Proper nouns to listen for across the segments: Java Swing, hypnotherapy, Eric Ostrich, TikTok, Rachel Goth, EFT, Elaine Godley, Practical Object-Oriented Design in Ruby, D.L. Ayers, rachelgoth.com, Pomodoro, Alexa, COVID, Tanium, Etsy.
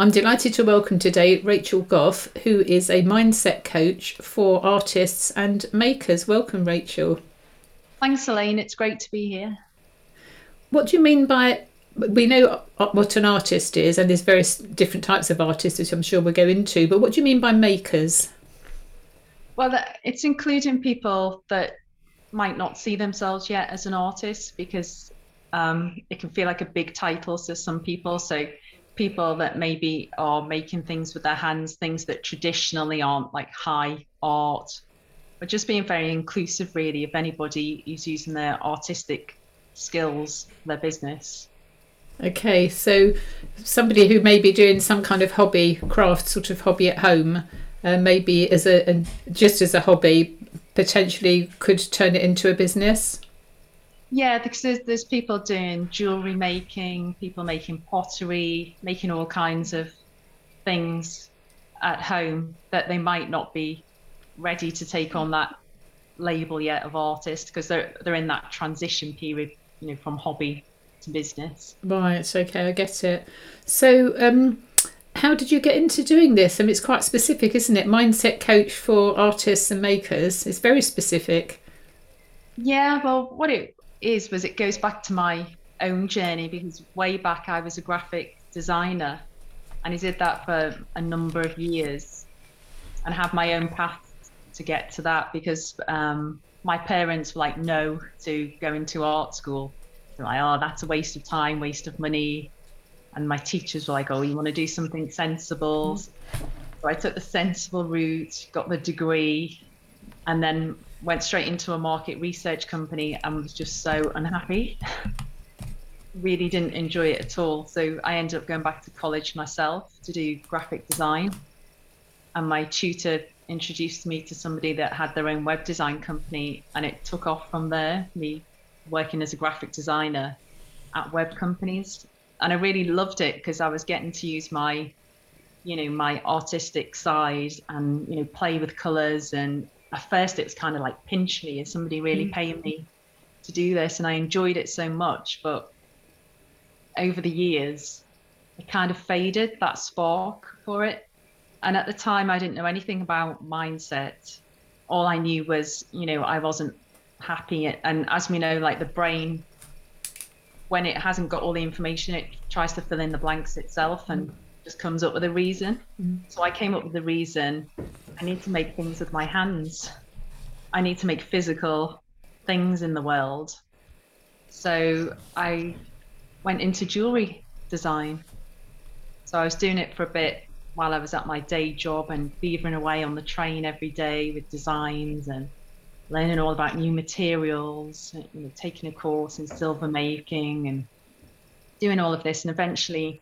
I'm delighted to welcome today Rachel Goth, who is a mindset coach for artists and makers. Welcome, Rachel. Thanks, Elaine. It's great to be here. What do you mean by, we know what an artist is, and there's various different types of artists, which I'm sure we'll go into, but what do you mean by makers? Well, it's including people that might not see themselves yet as an artist, because it can feel like a big title to some people. So people that maybe are making things with their hands, things that traditionally aren't like high art, but just being very inclusive, really, of anybody who's using their artistic skills, their business. Okay, so somebody who may be doing some kind of hobby, craft sort of hobby at home, maybe as a hobby, potentially could turn it into a business. Yeah, because there's people doing jewelry making, people making pottery, making all kinds of things at home that they might not be ready to take on that label yet of artist, because they're in that transition period, you know, from hobby to business. Right, okay, I get it. So how did you get into doing this? I mean, it's quite specific, isn't it? Mindset coach for artists and makers. It's very specific. Yeah, well, what it is was, it goes back to my own journey, because way back I was a graphic designer, and I did that for a number of years and had my own path to get to that, because my parents were like, no to going to art school. They're like, oh, that's a waste of time, waste of money. And my teachers were like, oh, you want to do something sensible? So I took the sensible route, got the degree, and then went straight into a market research company and was just so unhappy. Really didn't enjoy it at all. So I ended up going back to college myself to do graphic design. And my tutor introduced me to somebody that had their own web design company, and it took off from there, me working as a graphic designer at web companies. And I really loved it, because I was getting to use my, you know, my artistic side and, you know, play with colours. And at first it was kind of like, pinch me, is somebody really paying me to do this? And I enjoyed it so much. But over the years, it kind of faded, that spark for it. And at the time, I didn't know anything about mindset. All I knew was, you know, I wasn't happy. And as we know, like the brain, when it hasn't got all the information, it tries to fill in the blanks itself and just comes up with a reason. So I came up with the reason, I need to make things with my hands. I need to make physical things in the world. So I went into jewelry design. So I was doing it for a bit while I was at my day job and beavering away on the train every day with designs and learning all about new materials, you know, taking a course in silver making and doing all of this. And eventually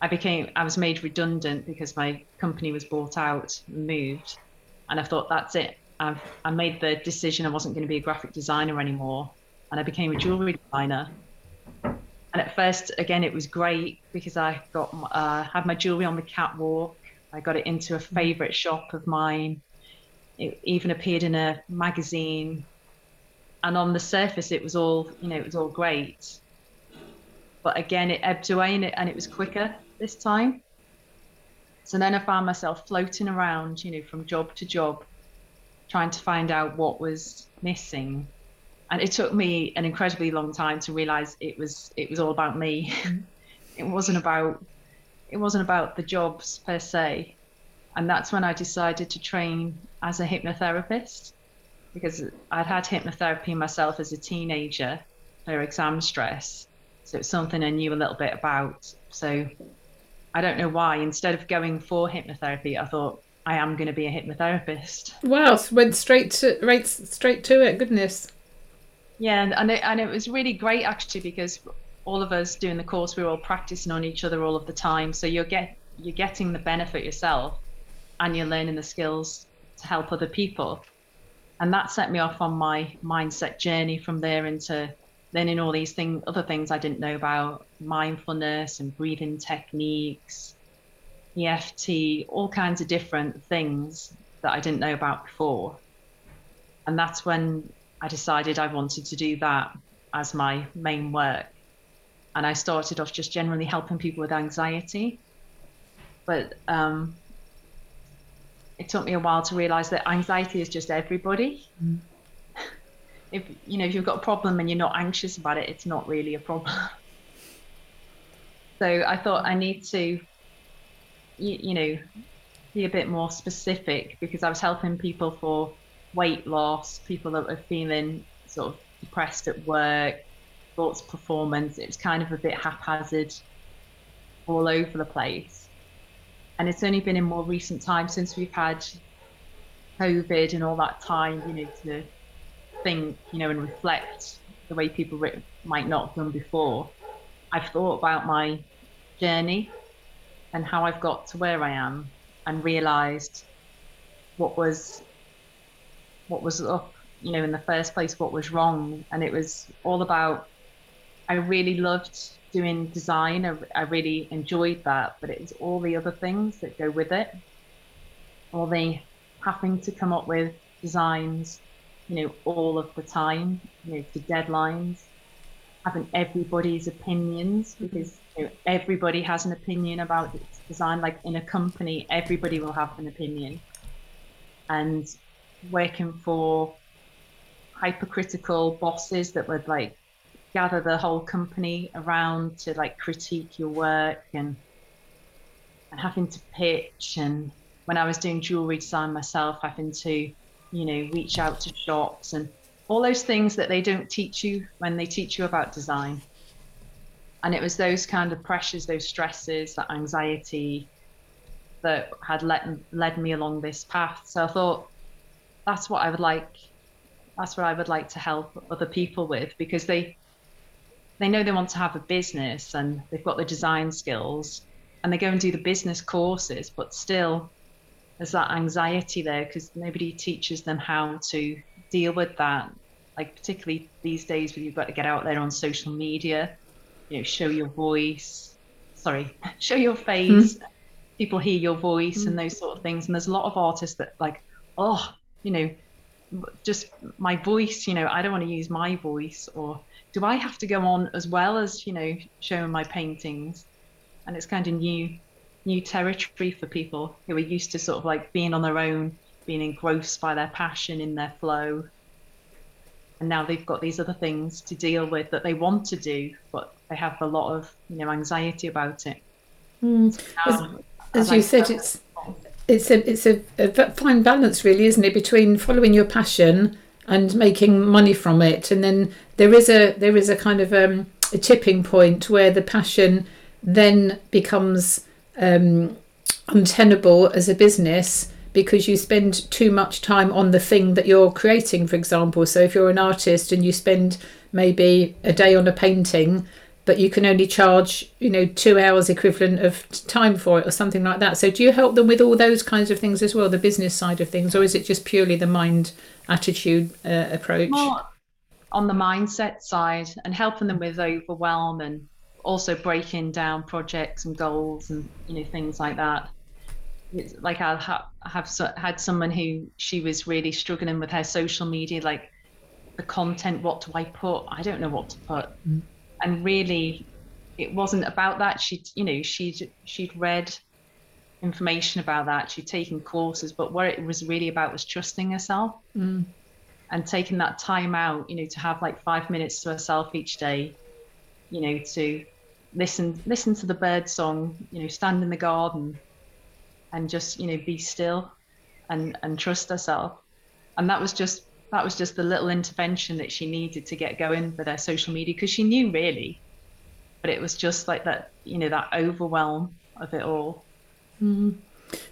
I was made redundant because my company was bought out and moved. And I thought, that's it. I made the decision I wasn't going to be a graphic designer anymore. And I became a jewellery designer. And at first, again, it was great, because I got had my jewellery on the catwalk. I got it into a favourite shop of mine. It even appeared in a magazine. And on the surface, it was all, you know, it was all great. But again, it ebbed away, and it was quicker this time. So then I found myself floating around, you know, from job to job, trying to find out what was missing. And it took me an incredibly long time to realize it was all about me. It wasn't about the jobs per se. And that's when I decided to train as a hypnotherapist, because I'd had hypnotherapy myself as a teenager for exam stress. So it's something I knew a little bit about. So I don't know why, instead of going for hypnotherapy, I thought, I am going to be a hypnotherapist. Wow, so went straight to it, goodness. Yeah, and it was really great, actually, because all of us doing the course, we were all practicing on each other all of the time. So you're getting the benefit yourself, and you're learning the skills to help other people. And that set me off on my mindset journey from there into learning all these other things I didn't know about, mindfulness and breathing techniques, EFT, all kinds of different things that I didn't know about before. And that's when I decided I wanted to do that as my main work. And I started off just generally helping people with anxiety. But it took me a while to realize that anxiety is just everybody. Mm. If you've got a problem and you're not anxious about it, it's not really a problem. So I thought I need to, be a bit more specific, because I was helping people for weight loss, people that were feeling sort of depressed at work, sports performance. It was kind of a bit haphazard, all over the place. And it's only been in more recent times, since we've had COVID and all that time, to think, and reflect the way people might not have done before. I've thought about my journey and how I've got to where I am, and realized what was up, in the first place, what was wrong. And it was all about, I really loved doing design. I really enjoyed that, but it was all the other things that go with it. All the having to come up with designs, all of the time, to deadlines, having everybody's opinions, because everybody has an opinion about its design. Like in a company, everybody will have an opinion. And working for hypercritical bosses that would gather the whole company around to critique your work, and having to pitch. And when I was doing jewelry design myself, having to, reach out to shops, and all those things that they don't teach you when they teach you about design. And it was those kind of pressures, those stresses, that anxiety that had led me along this path. So I thought that's what I would like to help other people with, because they know they want to have a business and they've got the design skills and they go and do the business courses, but still there's that anxiety there because nobody teaches them how to deal with that. Particularly these days where you've got to get out there on social media, show your face, people hear your voice and those sort of things. And there's a lot of artists that just my voice, I don't want to use my voice, or do I have to go on as well as, showing my paintings? And it's kind of new territory for people who are used to sort of being on their own, being engrossed by their passion, in their flow. And now they've got these other things to deal with that they want to do, but they have a lot of, anxiety about it. Mm. So as you said, it's a fine balance, really, isn't it, between following your passion and making money from it. And then there is a kind of a tipping point where the passion then becomes untenable as a business, because you spend too much time on the thing that you're creating, for example. So if you're an artist and you spend maybe a day on a painting, but you can only charge, 2 hours equivalent of time for it or something like that. So do you help them with all those kinds of things as well, the business side of things, or is it just purely the mind attitude approach? More on the mindset side, and helping them with overwhelm, and also breaking down projects and goals and, things like that. It's I had someone who, she was really struggling with her social media, the content, what do I put? I don't know what to put. Mm. And really, it wasn't about that. She'd read information about that. She'd taken courses, but what it was really about was trusting herself and taking that time out, to have 5 minutes to herself each day, to listen to the bird song, stand in the garden and just, be still and trust herself. And that was just the little intervention that she needed to get going with her social media, because she knew really, but it was just that, that overwhelm of it all. Mm.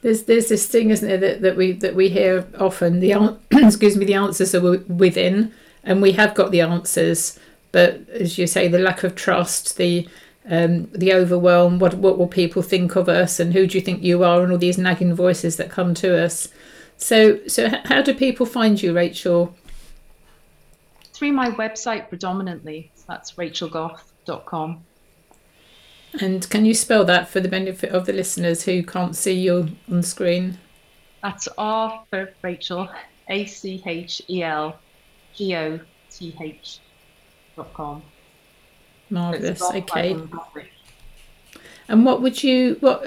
There's this thing, isn't there, that we hear often, the answers are within, and we have got the answers, but as you say, the lack of trust, the overwhelm, what will people think of us, and who do you think you are, and all these nagging voices that come to us. So how do people find you, Rachel? Through my website predominantly. So that's rachelgoth.com. And can you spell that for the benefit of the listeners who can't see you on the screen? That's R for Rachel, ACHELGOTH.com. Marvellous, okay. And what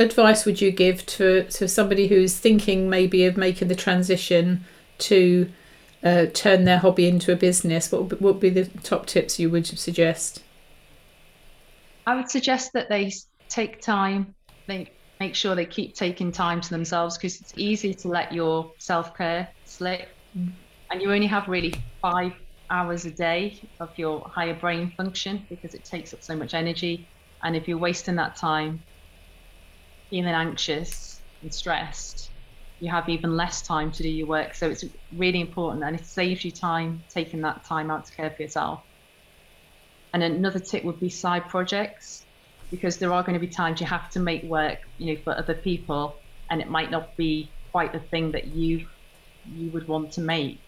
advice would you give to somebody who's thinking maybe of making the transition to turn their hobby into a business? What would be the top tips you would suggest? I would suggest that they take time. They make sure they keep taking time to themselves, because it's easy to let your self-care slip. Mm. And you only have really 5 hours a day of your higher brain function, because it takes up so much energy. And if you're wasting that time feeling anxious and stressed, you have even less time to do your work. So it's really important, and it saves you time taking that time out to care for yourself. And another tip would be side projects, because there are going to be times you have to make work, you know, for other people, and it might not be quite the thing that you would want to make.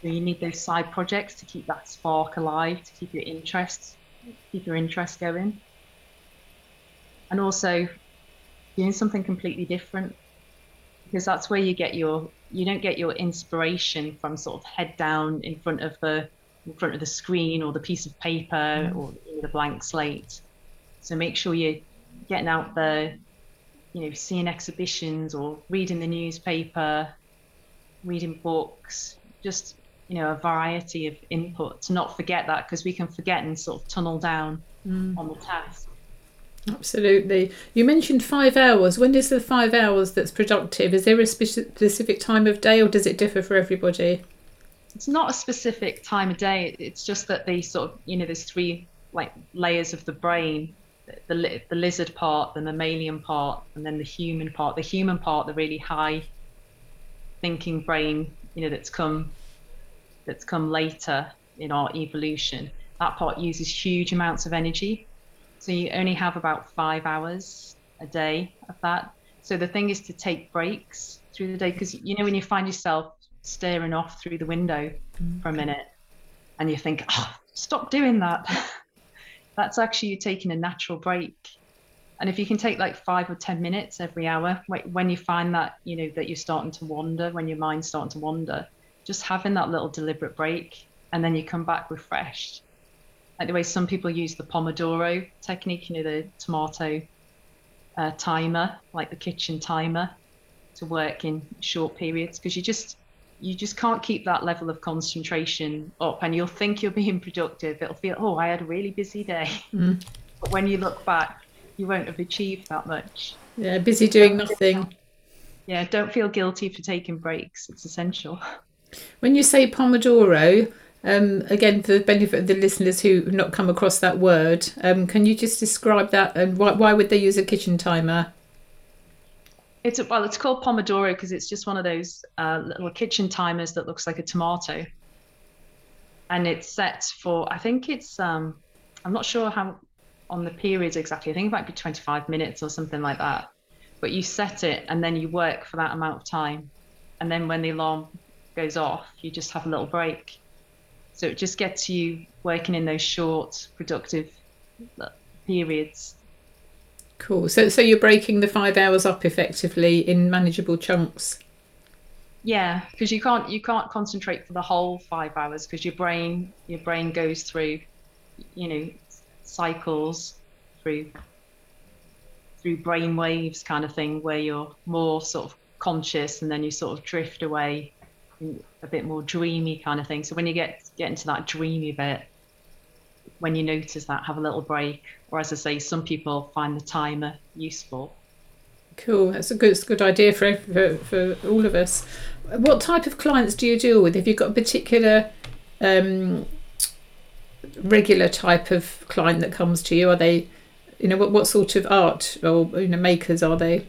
So you need those side projects to keep that spark alive, to keep your interest going. And also doing something completely different, because that's where you don't get your inspiration from sort of head down in front of the screen or the piece of paper or the blank slate. So make sure you're getting out there, seeing exhibitions or reading the newspaper, reading books, just, a variety of input, to not forget that, because we can forget and sort of tunnel down on the task. Absolutely. You mentioned 5 hours. When is the 5 hours that's productive? Is there a specific time of day, or does it differ for everybody? It's not a specific time of day. It's just that they sort of, there's three layers of the brain, the lizard part, the mammalian part, and then the human part. The human part, the really high thinking brain, that's come later in our evolution. That part uses huge amounts of energy. So you only have about 5 hours a day of that. So the thing is to take breaks through the day, because when you find yourself staring off through the window for a minute and you think, oh, stop doing that. That's actually you taking a natural break. And if you can take 5 or 10 minutes every hour, when you find that, that you're starting to wander, when your mind's starting to wander, just having that little deliberate break, and then you come back refreshed. Like the way some people use the Pomodoro technique, the tomato timer, like the kitchen timer, to work in short periods, because you just can't keep that level of concentration up, and you'll think you're being productive. It'll feel, oh, I had a really busy day. Mm. But when you look back, you won't have achieved that much. Yeah, busy doing nothing. Yeah, don't feel guilty for taking breaks. It's essential. When you say Pomodoro, again, for the benefit of the listeners who have not come across that word, can you just describe that, and why would they use a kitchen timer? It's called Pomodoro because it's just one of those little kitchen timers that looks like a tomato, and it's set for, I think it's I'm not sure how on the periods exactly. I think it might be 25 minutes or something like that. But you set it and then you work for that amount of time, and then when the alarm goes off, you just have a little break. So it just gets you working in those short, productive periods. Cool. So you're breaking the 5 hours up effectively in manageable chunks. Yeah, because you can't concentrate for the whole 5 hours, because your brain goes through, cycles through brain waves kind of thing, where you're more sort of conscious and then you sort of drift away, a bit more dreamy kind of thing. So when you get into that dreamy bit, when you notice that, have a little break. Or as I say, some people find the timer useful. Cool. That's a good idea for all of us. What type of clients do you deal with? Have you got a particular regular type of client that comes to you? Are they, what sort of art or makers are they?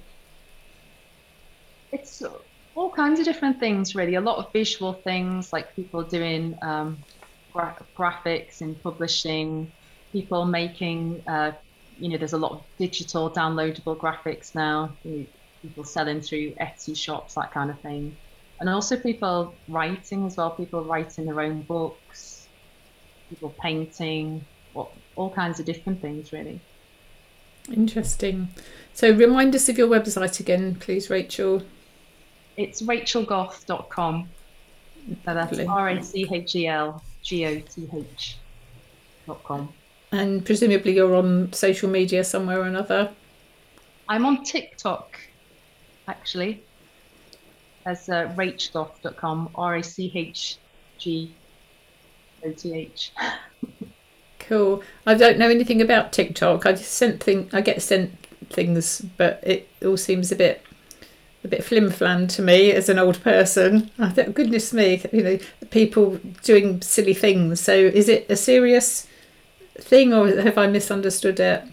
It's all kinds of different things, really. A lot of visual things, like people doing graphics in publishing, people making, there's a lot of digital downloadable graphics now, people selling through Etsy shops, that kind of thing. And also people writing as well, people writing their own books, people painting, all kinds of different things, really. Interesting. So remind us of your website again, please, Rachel. It's rachelgoth.com. So that's rachelgoth.com. And presumably you're on social media somewhere or another. I'm on TikTok, actually, as rachgoth.com, rachgoth. Cool. I don't know anything about TikTok. I get sent things, but it all seems a bit flimflam to me as an old person. I thought, goodness me, you know, people doing silly things. So is it a serious thing, or have I misunderstood it?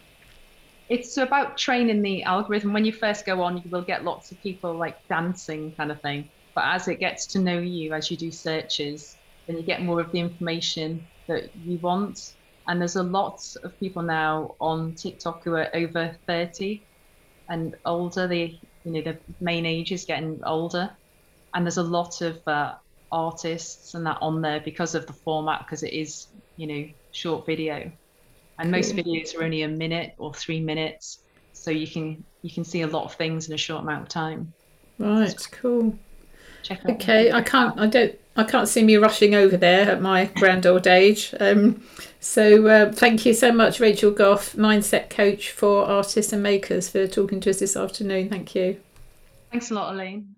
It's about training the algorithm. When you first go on, you will get lots of people like dancing kind of thing. But as it gets to know you, as you do searches, then you get more of the information that you want. And there's a lot of people now on TikTok who are over 30 and older. The main age is getting older, and there's a lot of artists and that on there because of the format, because it is, short video, and most videos are only a minute or 3 minutes, so you can see a lot of things in a short amount of time. Right, so cool. Check out. Okay, I can't see me rushing over there at my grand old age. So thank you so much, Rachel Goth, mindset coach for artists and makers, for talking to us this afternoon. Thank you. Thanks a lot, Elaine.